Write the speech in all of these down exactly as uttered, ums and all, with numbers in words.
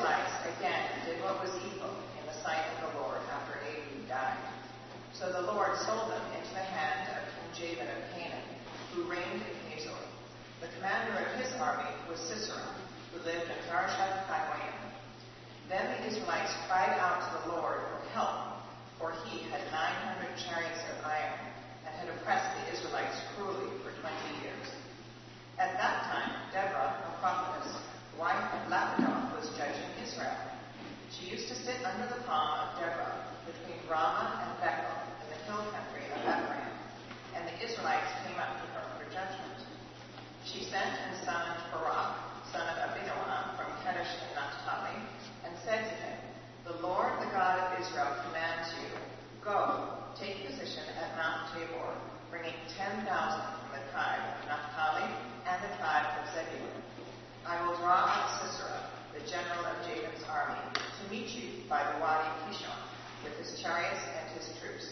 Israelites again did what was evil in the sight of the Lord after Ahab died. So the Lord sold them into the hand of King Jabin of Canaan, who reigned in Hazor. The commander of his army was Sisera, who lived in Zarshath-Taiwan. Then the Israelites cried out to the Lord for help, for he had nine hundred chariots of iron and had oppressed the Israelites cruelly for twenty years. At that time, Deborah, a prophetess, wife of Lapidoth, was judging Israel. She used to sit under the palm of Deborah between Ramah and Bethel in the hill country of Ephraim, and the Israelites came up to her for judgment. She sent and summoned Barak, son of Abinoam, from Kadesh and Naphtali, and said to him, "The Lord, the God of Israel, commands you, go, take position at Mount Tabor, bringing ten thousand from the tribe of Naphtali and the tribe of Zebulun. I will draw up Sisera, the general of Jabin's army, to meet you by the Wadi Kishon, with his chariots and his troops,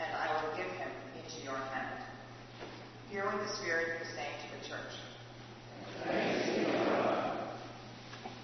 and I will give him into your hand." Hear what the Spirit is saying to the church. Thanks be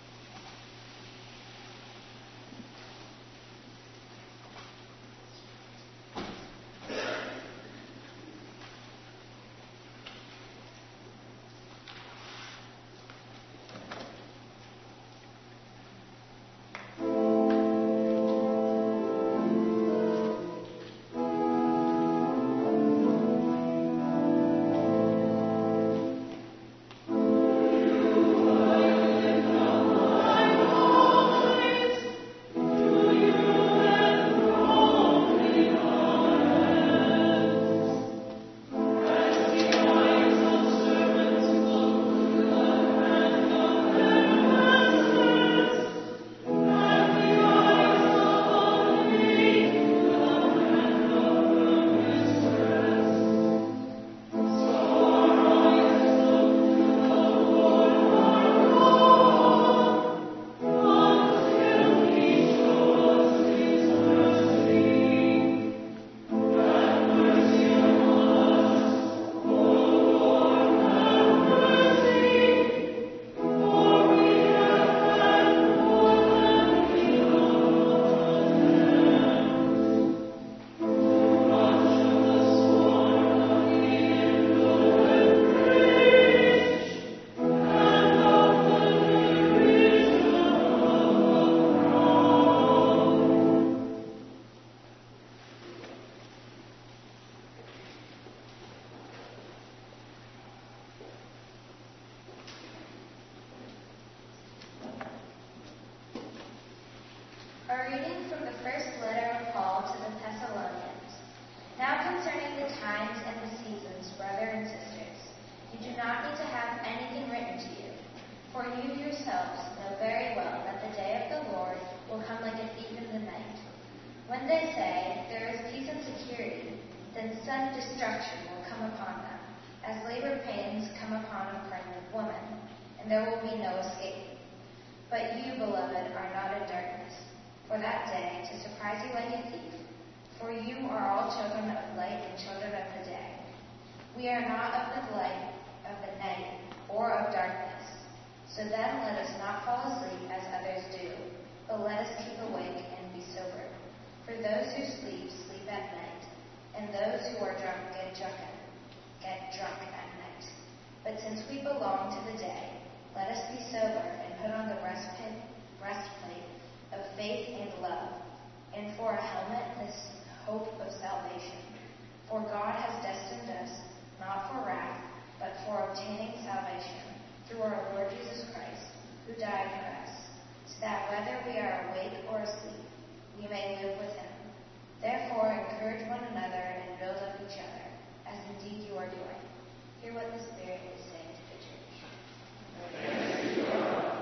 to God.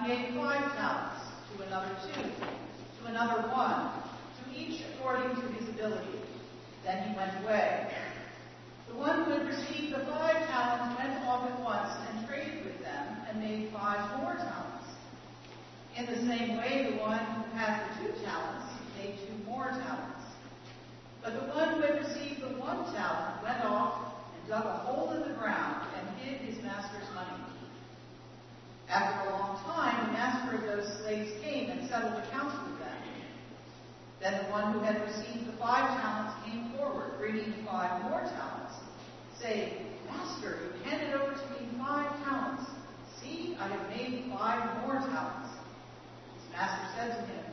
one gave five talents, to another two, to another one, to each according to his ability. Then he went away. The one who had received the five talents went off at once and traded with them and made five more talents. In the same way, the one who had the two talents made two more talents. But the one who had received the one talent went off and dug a hole in the ground and hid his master's money. After a long time, the master of those slaves came and settled accounts with them. Then the one who had received the five talents came forward, bringing five more talents, saying, "Master, you handed over to me five talents. See, I have made five more talents." His master said to him,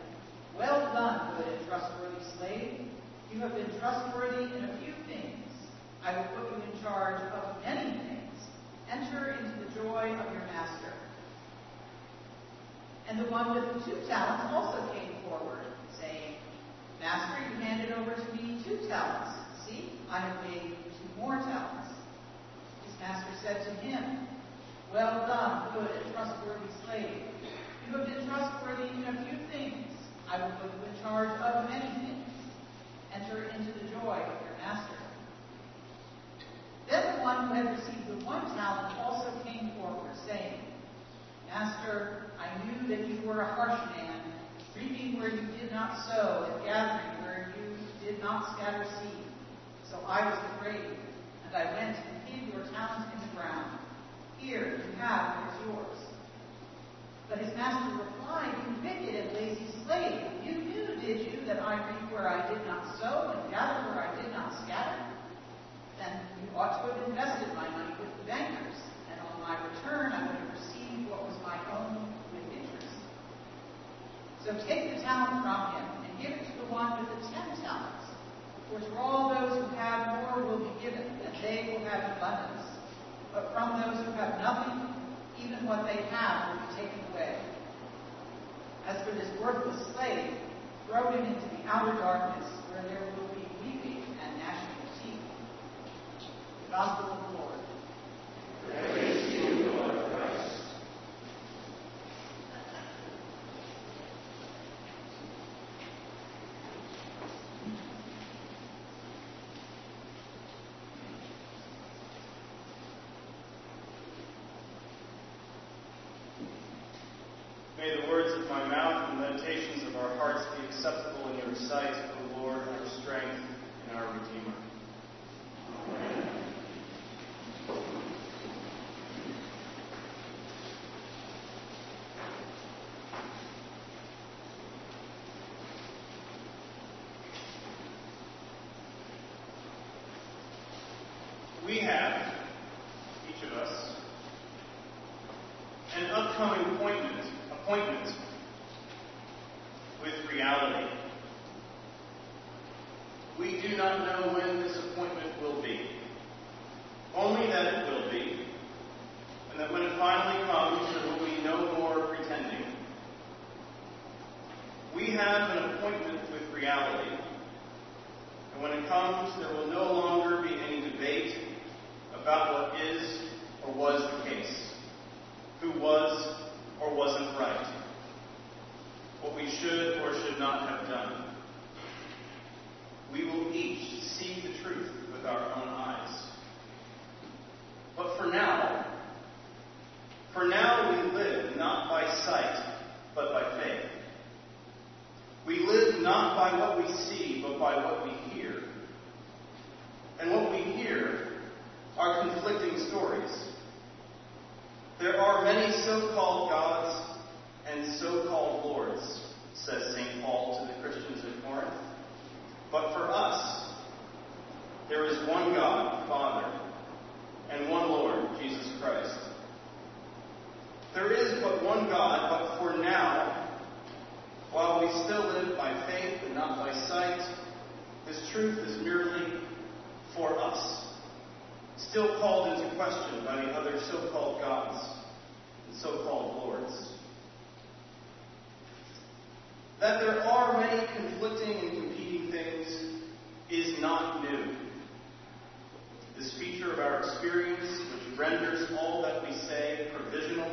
"Well done, good and trustworthy slave. You have been trustworthy in a few things. I will put you in charge of many things. Enter into the joy of your master." And the one with the two talents also came forward, saying, "Master, you handed over to me two talents. See, I have made two more talents." His master said to him, "Well done, good and trustworthy slave. You have been trustworthy in a few things. I will put you in charge of many things. Enter into the joy of your master." Then the one who had received the one talent also came forward, saying, "Master, I knew that you were a harsh man, reaping where you did not sow and gathering where you did not scatter seed. So I was afraid, and I went and hid your talent in the ground. Here, you have what is yours." But his master replied, "You wicked and lazy slave, you knew, did you, that I reap where I did not sow and gather where I did not scatter? Then you ought to have invested my money with the bankers, and on my return I would have received what was my own." So take the talent from him and give it to the one with the ten talents. For to all those who have more will be given, and they will have abundance. But from those who have nothing, even what they have will be taken away. As for this worthless slave, throw him into the outer darkness, where there will be weeping and gnashing of teeth. The Gospel of the Lord. Praise to you, Lord Christ. May the words of my mouth and the meditations of our hearts be acceptable in your sight, O Lord, our strength and our Redeemer. Amen. We have, each of us, an upcoming appointment Appointment with reality. We do not know when this appointment will be, only that it will be, and that when it finally comes, there will be no more pretending. We have an appointment with reality, and when it comes, there will no longer be any debate about what is or was the case, who was or wasn't right, what we should or should not have done. We will each see the truth with our own eyes. But for now, for now we live not by sight, but by faith. We live not by what we see, but by what we hear. And what we hear are conflicting stories. There are many so-called gods and so-called lords, says Saint Paul to the Christians at Corinth. But for us, there is one God, the Father, and one Lord, Jesus Christ. There is but one God, but for now, while we still live by faith and not by sight, this truth is merely for us, still called into question by the other so-called gods and so-called lords. That there are many conflicting and competing things is not new. This feature of our experience, which renders all that we say provisional,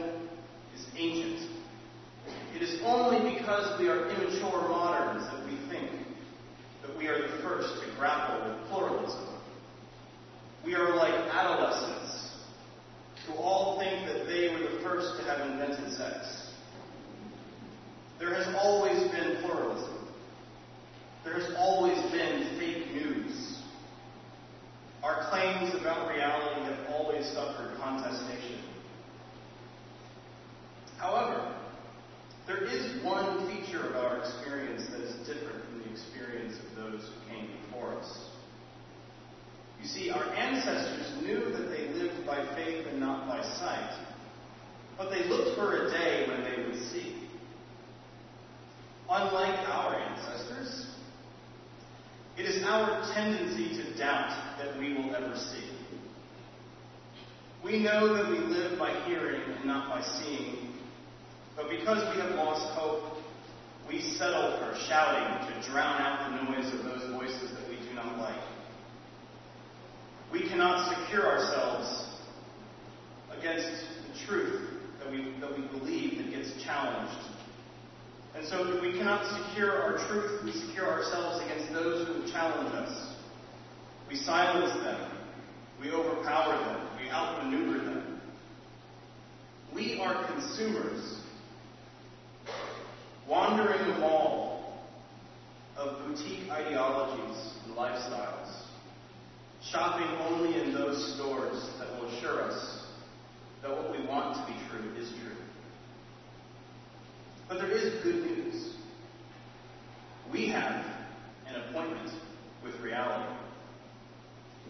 is ancient is only because we are immature moderns that we think that we are the first to grapple with pluralism. We are like adolescents who all think that they were the first to have invented sex. There has always been pluralism. There has always been fake news. Our claims about reality have always suffered contestation. However, there is one feature of our experience that is different from the experience of those who came before us. You see, our ancestors knew that they lived by faith and not by sight, but they looked for a day when they would see. Unlike our ancestors, it is our tendency to doubt that we will ever see. We know that we live by hearing and not by seeing, but because we have lost hope, we settle for shouting to drown out the noise of those voices that we do not like. We cannot secure ourselves against the truth that we, that we believe that gets challenged. And so if we cannot secure our truth, we secure ourselves against those who challenge us. We silence them. We overpower them. We outmaneuver them. We are consumers, wandering the wall of boutique ideologies and lifestyles, shopping only in those stores that will assure us that what we want to be true is true. But there is good news. We have an appointment with reality.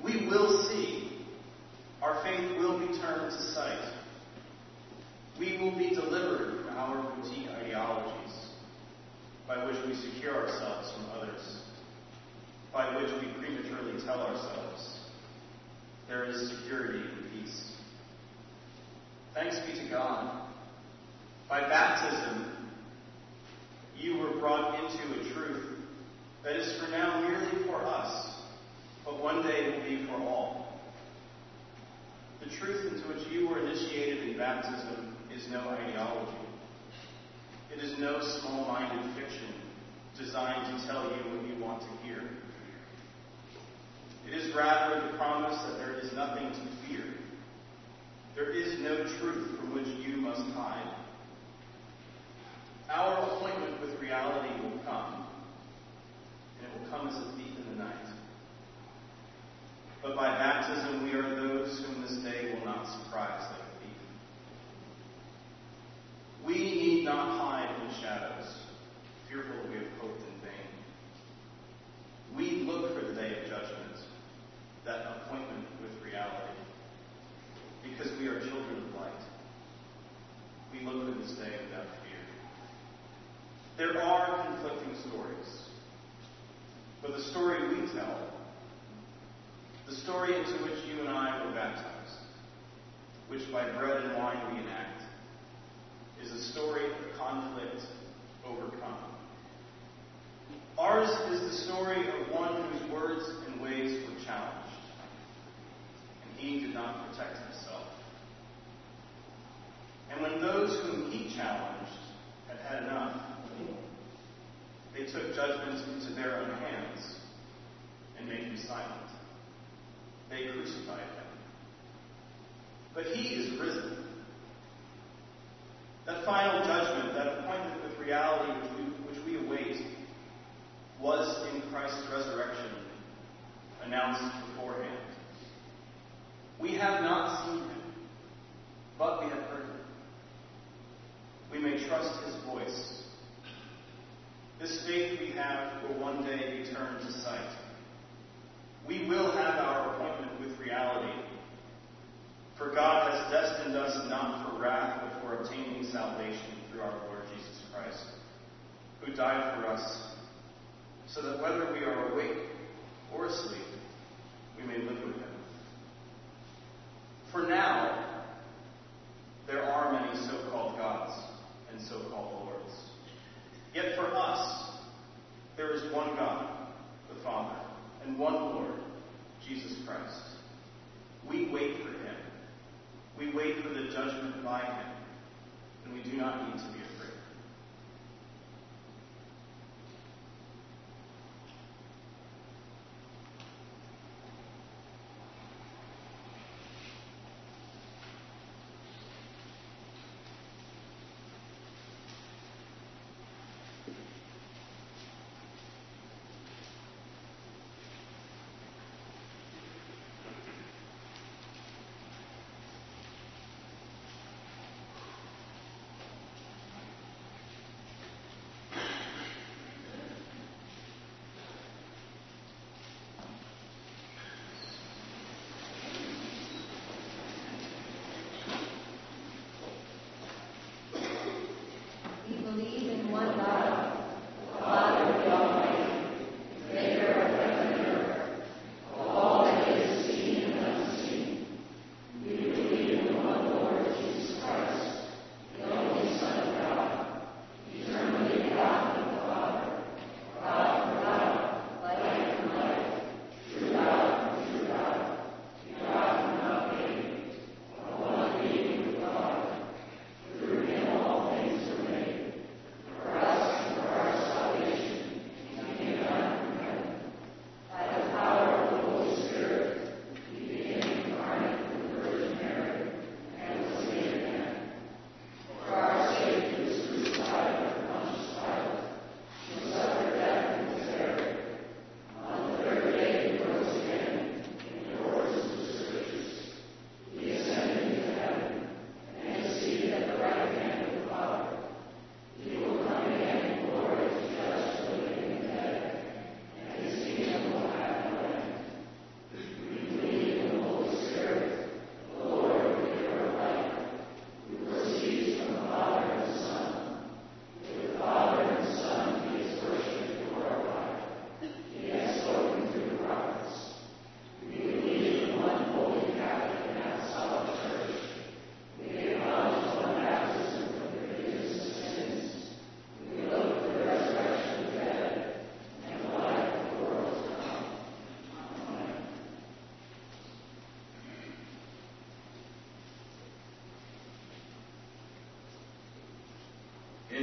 We will see. Our faith will be turned to sight. We will be delivered from our routine ideologies, by which we secure ourselves from others, by which we prematurely tell ourselves, there is security and peace. Thanks be to God. By baptism, you were brought into a truth that is for now merely for us, but one day will be for all. The truth into which you were initiated in baptism is no ideology. It is no small-minded fiction designed to tell you what you want to hear. It is rather the promise that there is nothing to fear. There is no truth from which you must hide. Our appointment with reality will come, and it will come as a thief in the night. But by baptism, we are those whom this day will not surprise like a thief. We need not hide in the shadows, fearful that we have hoped in vain. We look for the day of judgment, that appointment with reality, because we are children of light. We look for this day without fear. There are conflicting stories, but the story we tell, the story into which you and I were baptized, which by bread and wine we enact, is a story of conflict overcome. Ours is the story of one whose words and ways were challenged, and he did not protect himself. And when those whom he challenged had had enough, they took judgment into their own hands and made him silent. They crucified him. But he is risen. That final judgment, that appointment with reality which we, which we await, was in Christ's resurrection announced beforehand. We have not seen him, but we have heard him. We may trust his voice. This faith we have will one day be turned to sight. We will have our appointment with reality, for God has destined us not for wrath, but for obtaining salvation through our Lord Jesus Christ, who died for us, so that whether we are awake or asleep, we may live with him. For now, there are many so-called gods and so-called lords. Yet for us, there is one God, the Father, and one Lord, Jesus Christ. We wait for him. We wait for the judgment by him, and we do not need to be afraid.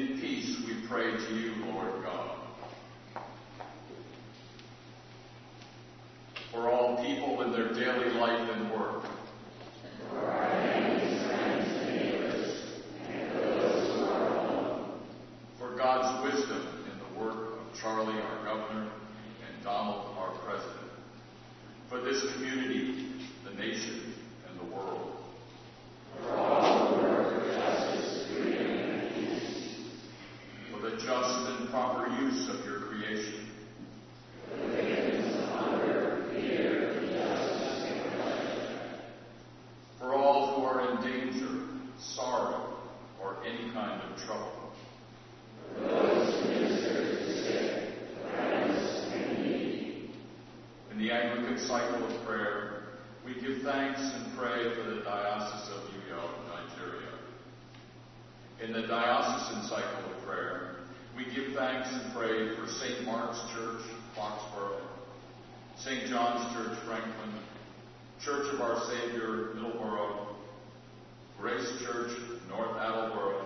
In peace we pray to you, Lord God. For all people in their daily life and work. For our enemies, friends, and neighbors, and those who are alone. For God's wisdom in the work of Charlie, our governor, and Donald, our president. For this community, the nation, and the world. For all who work for justice, freedom, and peace. For the just and proper use of your creation. For the victims of hunger, fear, injustice, and pleasure. For all who are in danger, sorrow, or any kind of trouble. For those who minister to sick, friends, and needy. In the Anglican cycle of prayer, we give thanks and pray for the Diocese of Uyo, Nigeria. In the Diocesan Cycle of Prayer, we give thanks and pray for Saint Mark's Church, Foxborough, Saint John's Church, Franklin, Church of Our Savior, Middleborough, Grace Church, North Attleboro,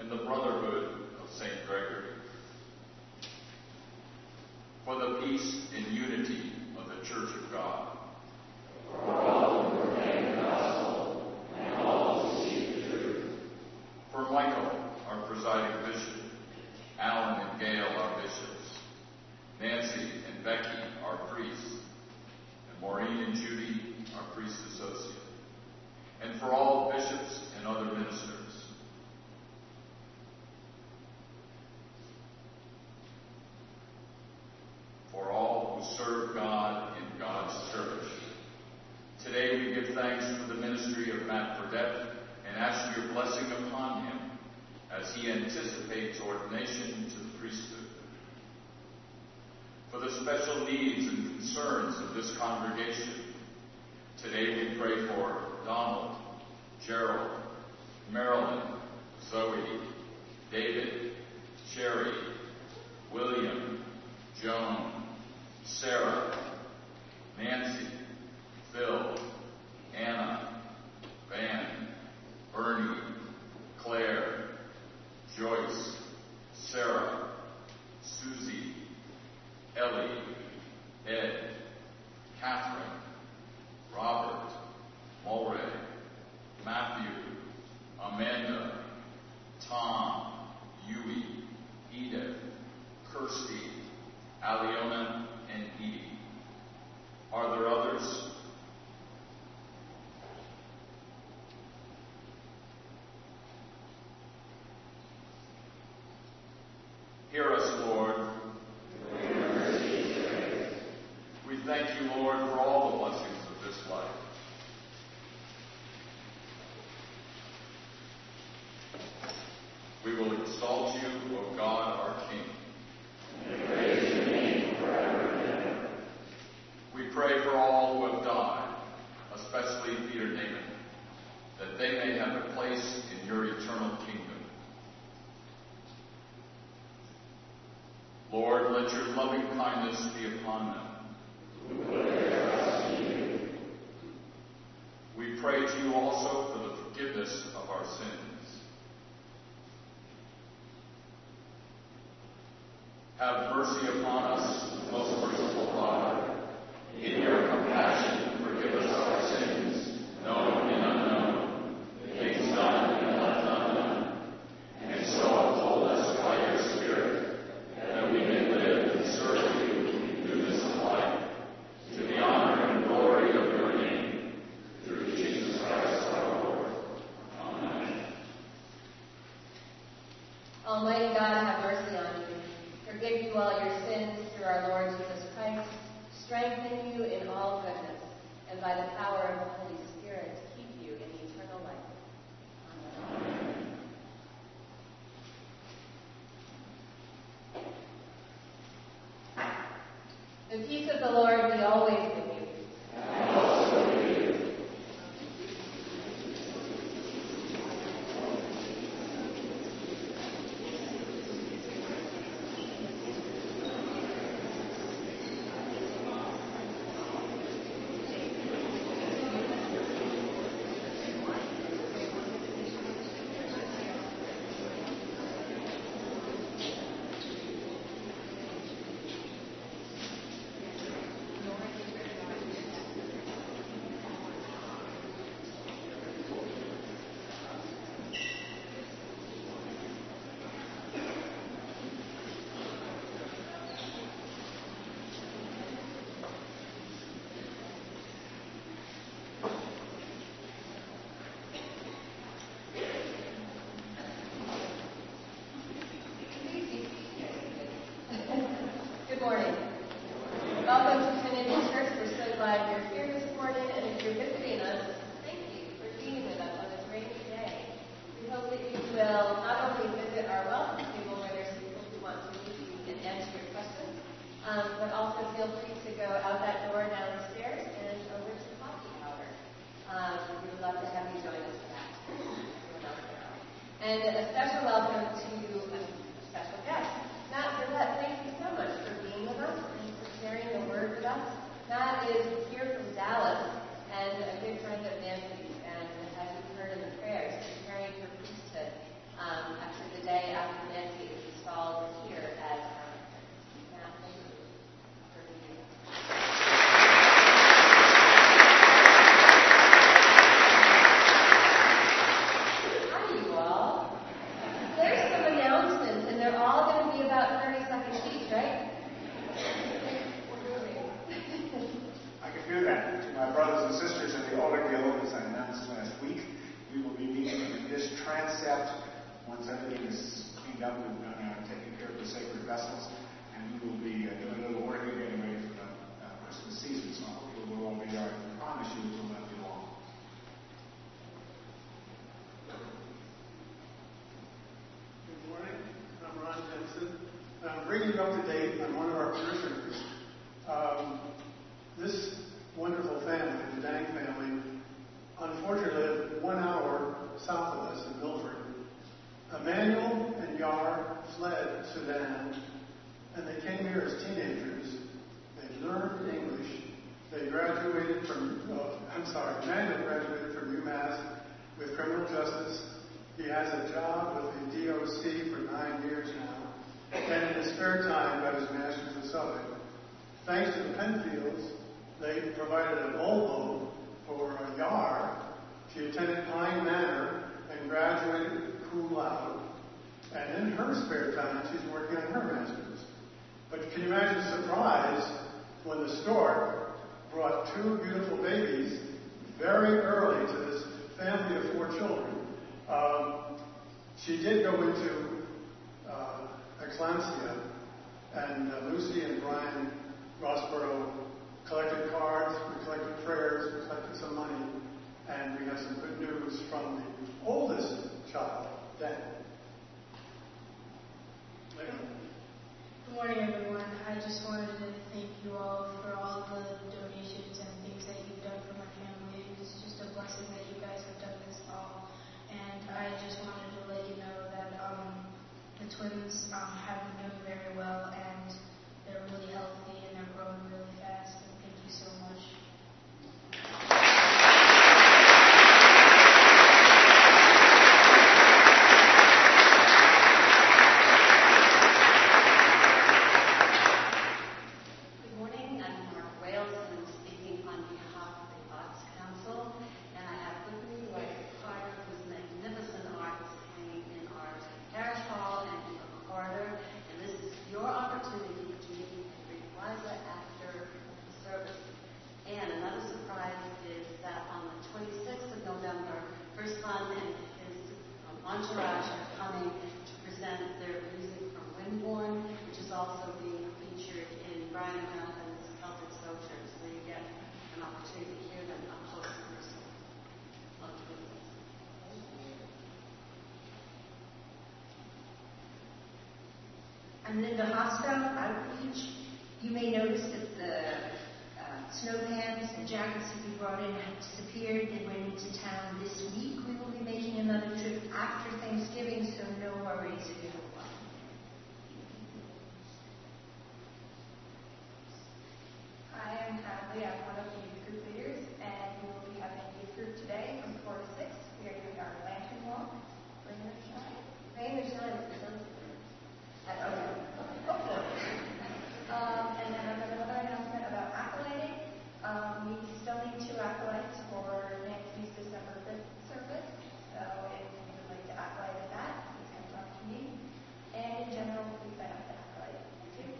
and the Brotherhood of Saint Gregory. For the peace and unity of the Church of God. For all who proclaim the gospel and all who seek the truth. For Michael, our presiding bishop, Alan and Gail, our bishops, Nancy and Becky, our priests, and Maureen and Judy, our priest associate, and for all bishops and other ministers. For all who serve God in God's church. Today we give thanks for the ministry of Matt Burdett and ask your blessing upon him as he anticipates ordination to the priesthood. For the special needs and concerns of this congregation, today we pray for Donald, Gerald, Marilyn, Zoe, David, Sherry, William, Joan, Sarah, Nancy, Phil, Anna, Van, Bernie, Claire, Joyce, Sarah, Susie, Ellie, Ed, Catherine, Robert, Mulray, Matthew, Amanda, Tom, Yui, Edith, Kirsty, Aliona, and Edie. Are there others? Hear us, Lord. We thank you, Lord, for all the blessings of this life. We will exalt you, O God, our King. And praise your name forever and ever. We pray for all who have died, especially Peter Naaman, that they may have a place in your eternal kingdom. Lord, let your loving kindness be upon them. We pray to you also for the forgiveness of our sins. Have mercy upon us, most merciful Father. In your compassion, forgive us our sins, known and unknown, things done and not done, and so uphold us by your Spirit, that we may live and serve you through this life, to the honor and glory of your name, through Jesus Christ our Lord. Amen. Almighty God, have mercy on you. Forgive you all your sins through our Lord Jesus Christ. Strengthen you in all goodness, and by the power of the Holy Spirit, keep you in eternal life. Amen. Amen. The peace of the Lord be always with you. And also with you. Welcome to Trinity Church. We're so glad you're here this morning. And if you're visiting us, thank you for being with us on this rainy day. We hope that you will not only visit our welcome table where there's people who want to meet you and answer your questions, um, but also feel free to go out that door down the stairs and over to the coffee hour. Um, we would love to have you join us for that. And a special welcome to a special guest. Matt Burnett, thank you so much for being with us and for sharing the word with us. Matt is here from Dallas and a good friend of Nancy's, and as you've heard in the prayers, she's preparing for priesthood um, after the day after Nancy is installed here at um, Matt, thank you for being with us. Emmanuel and Yar fled Sudan, and they came here as teenagers. They learned English. They graduated from, oh, I'm sorry, Emmanuel graduated from UMass with criminal justice. He has a job with the D O C for nine years now, and in his spare time got his master's in Sully. Thanks to the Penfields, they provided a Volvo for a Yar. She attended Pine Manor and graduated loud. And in her spare time, she's working on her master's. But can you imagine the surprise when the stork brought two beautiful babies very early to this family of four children? Um, she did go into uh, eclampsia, and uh, Lucy and Brian Rossborough collected cards, we collected prayers, we collected some money, and we have some good news from the oldest child. Dan. Good morning, everyone. I just wanted to thank you all for all the donations and things that you've done for my family. It's just a blessing that you guys have done this all. And I just wanted to let you know that um, the twins um, have been doing very well, and they're really healthy, and they're growing really fast. And thank you so much. I'm in the hospital outreach. You may notice that the uh, snow pants and jackets that we brought in have disappeared. They went into town this week. We will be making another trip after Thanksgiving, so no worries if you have one. Hi, I'm Hadley. I'm one of the youth group leaders, and we will be having a youth group today from four to six. We are doing our lantern walk. Rain or shine? Rain or shine. I don't know. Um, and then I have another announcement about acolyting. Um, we still need two acolytes for Nancy's December fifth service. So if you would like to acolyte at that, you can talk to me. And in general, please sign up to acolyte too.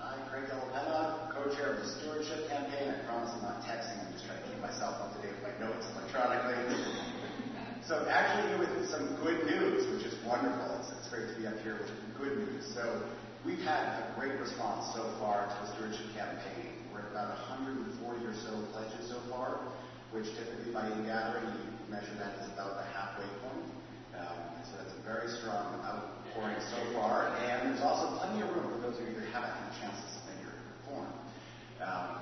I'm Craig Delapena, co-chair of the stewardship campaign. I promise I'm not texting. I'm just trying to keep myself up to date with my notes electronically. So I'm actually here with some good news, which is wonderful. It's, it's great to be up here with good news. So we've had a great response so far to the stewardship campaign. We're at about one hundred forty or so pledges so far, which typically by any gathering, you measure that as about the halfway point. Um, so that's a very strong outpouring so far. And there's also plenty of room for those of you that haven't had a chance to submit your form. Um,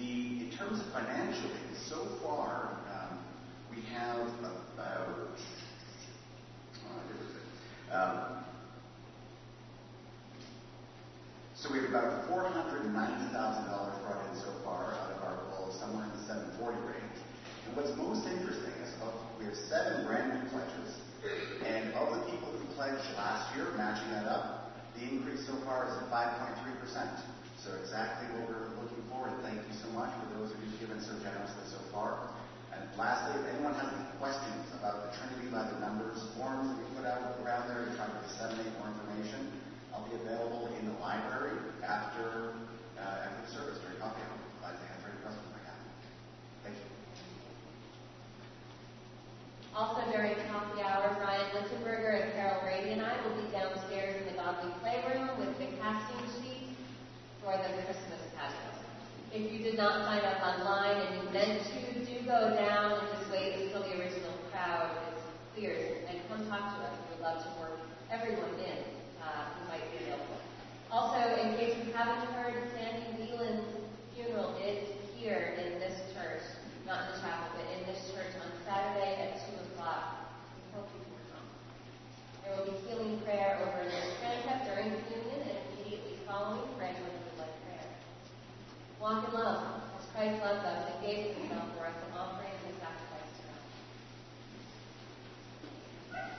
the, in terms of financially, so far, um, we have about, Um, so we have about four hundred ninety thousand dollars brought in so far out of our goal of somewhere in the seven forty range. And what's most interesting is oh, we have seven brand new pledges, and of the people who pledged last year, matching that up, the increase so far is five point three percent. So exactly what we're looking for, and thank you so much for those of you who've given so generously so far. And lastly, if anyone has any questions about the Trinity by the Numbers forms that we put out around there to try to disseminate more information, I'll be available in the library after, uh, after the service during coffee hour. I'm glad to answer any questions I have. Thank you. Also during coffee hour, Ryan Littenberger and Carol Brady and I will be downstairs in the Godly Playroom with the casting sheets for the Christmas pageant. If you did not sign up online and you meant to, do go down and just wait until the original crowd is cleared and come talk to us. We'd love to work everyone in uh, who might be available. Also, in case you haven't heard, Sandy Dillon's funeral is here in this church, not in the chapel, but in this church on Saturday at two o'clock. We hope you can come. There will be healing prayer over this concept during communion and immediately following prayer. Walk in love, as Christ loved us and gave himself for us, an offering and a sacrifice to God.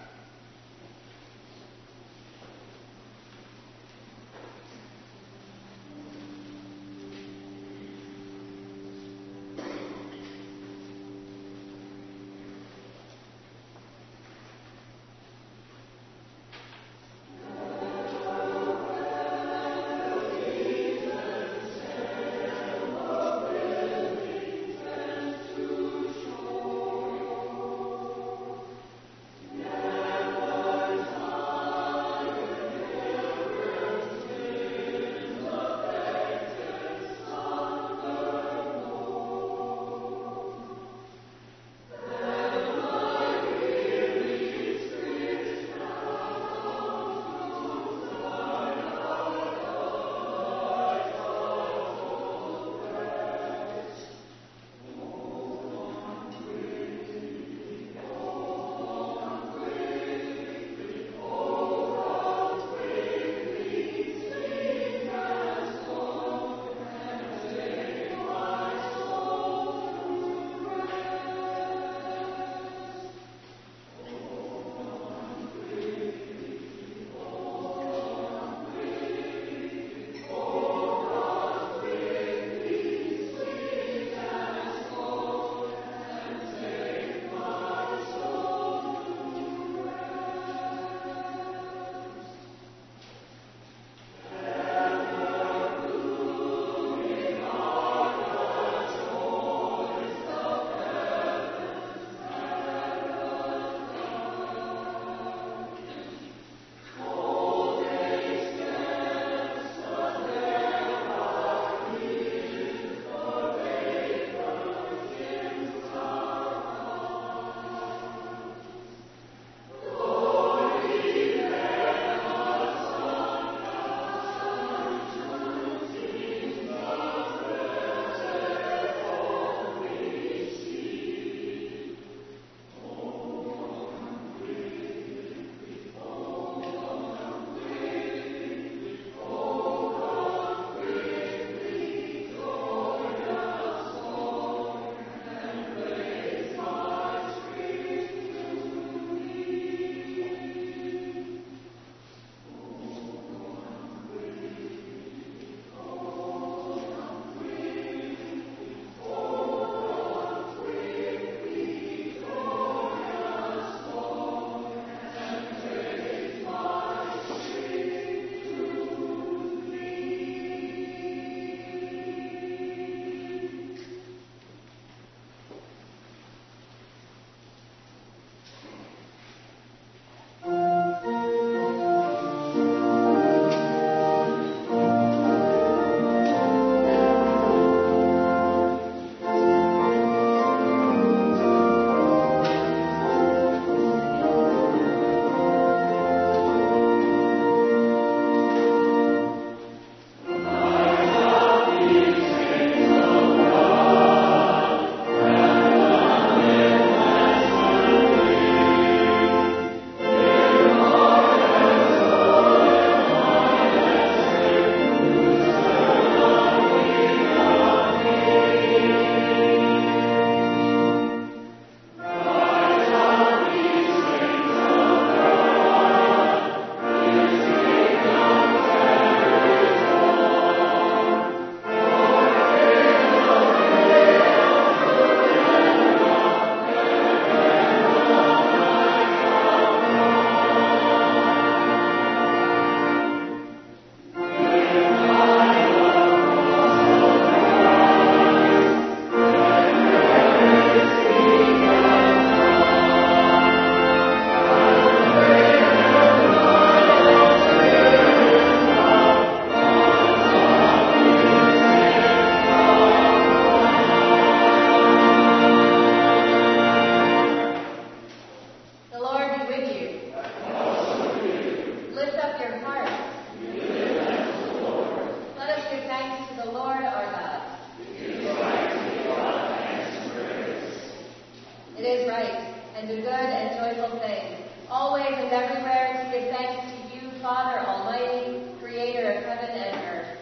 always and everywhere to give thanks to you, Father Almighty, Creator of heaven and earth,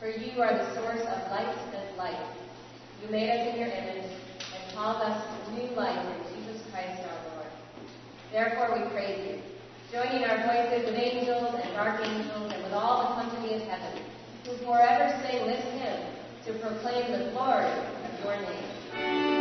for you are the source of light and life. You made us in your image and called us to new life in Jesus Christ our Lord. Therefore we praise you, joining our voices with angels and archangels and with all the company of heaven, who forever sing this hymn to proclaim the glory of your name.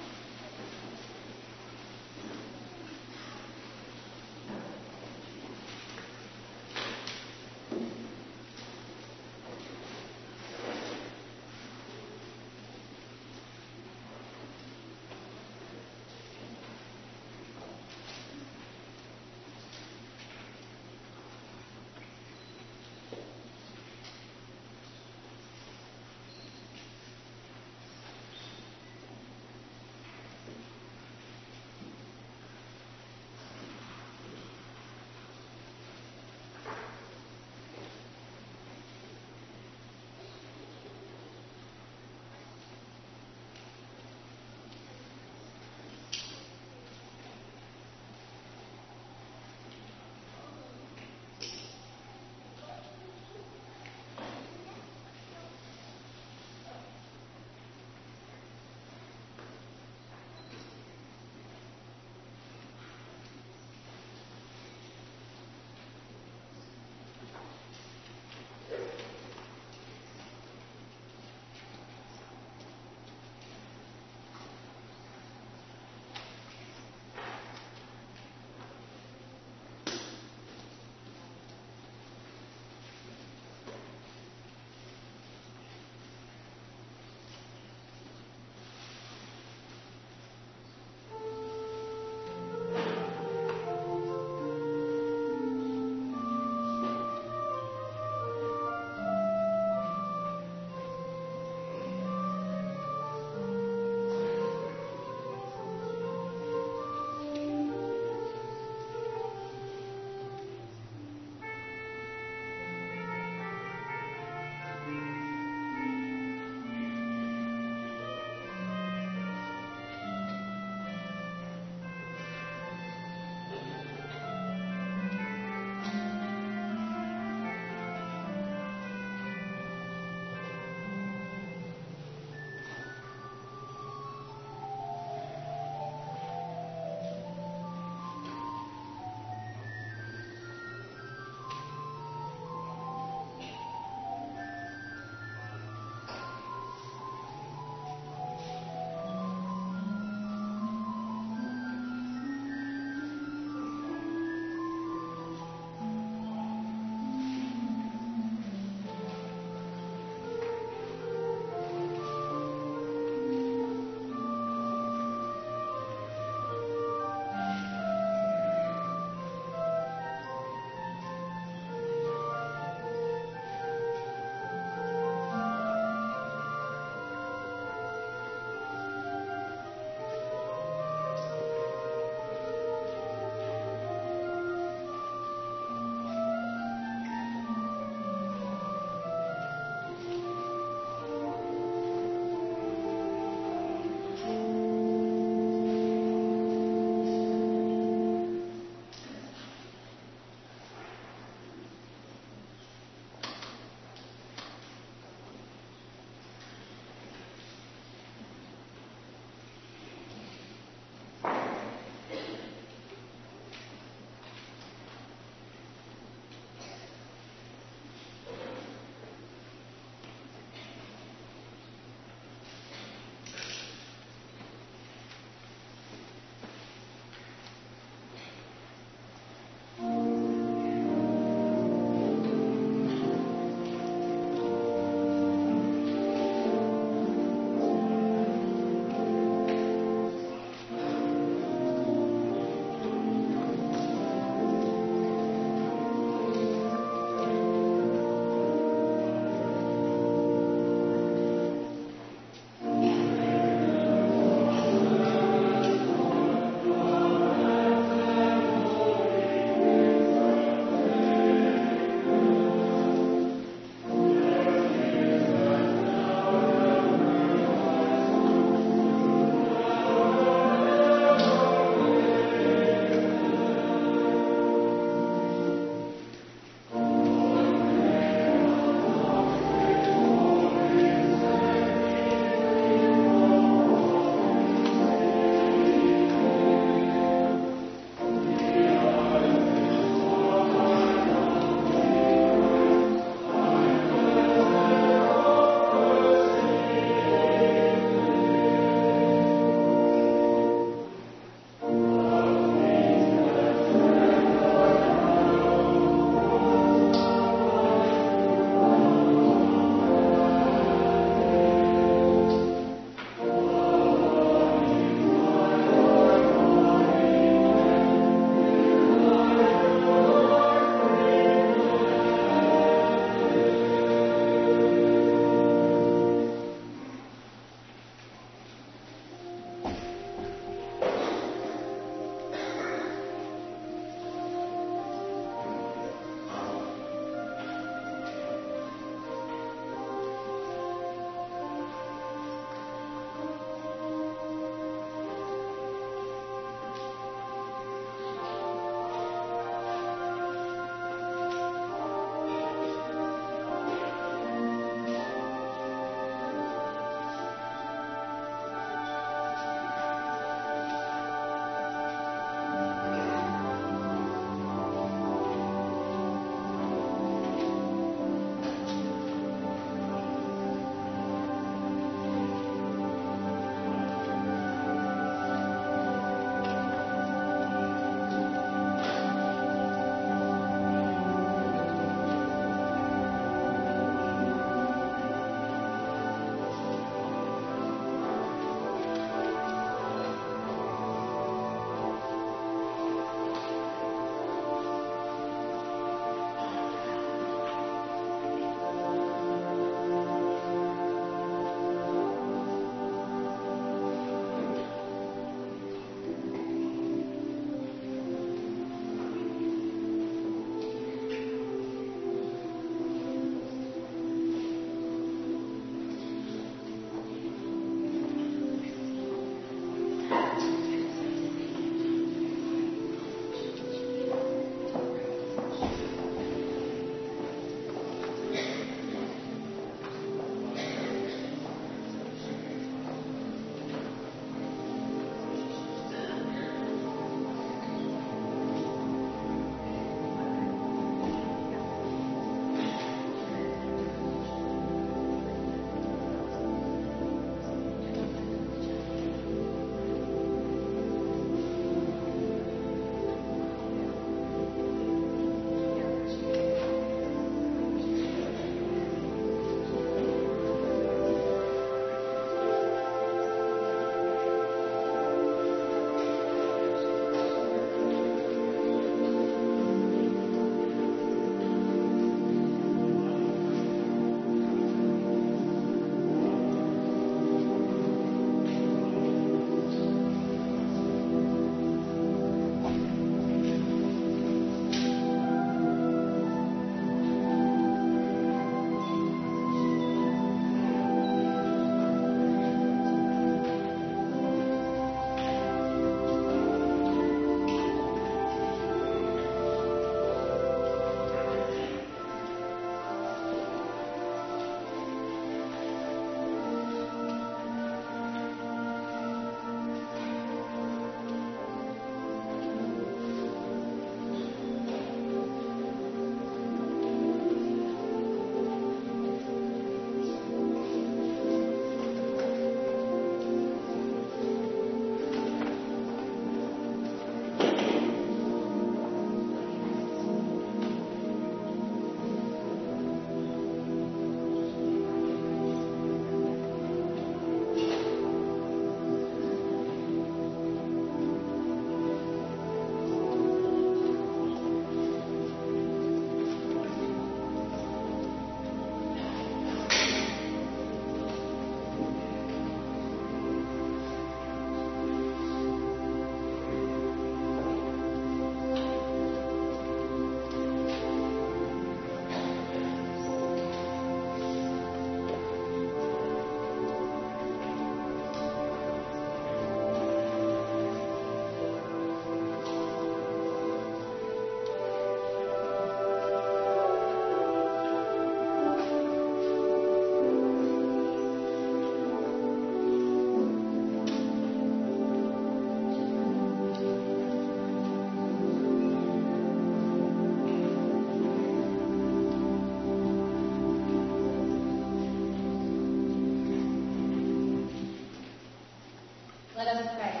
Let us pray.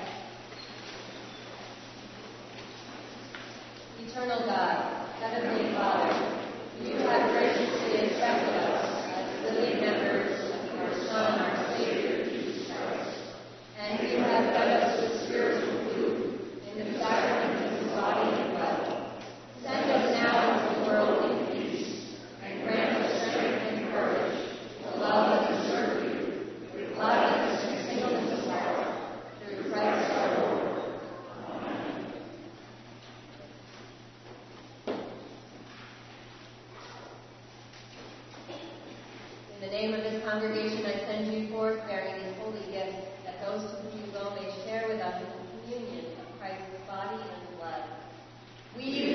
Eternal God, Heavenly Father, you have graciously accepted us as living members of your Son, our Savior, Jesus Christ, and you have fed us with spiritual food in the sacrament of his body and blood. Send us now into the world in peace, and grant us strength and courage to love and to serve you, with gladness and singleness of heart, through Christ our Lord. Amen. In the name of this congregation, I send you forth bearing these holy gifts, that those to whom you go may share with us in the communion of Christ's body and blood. We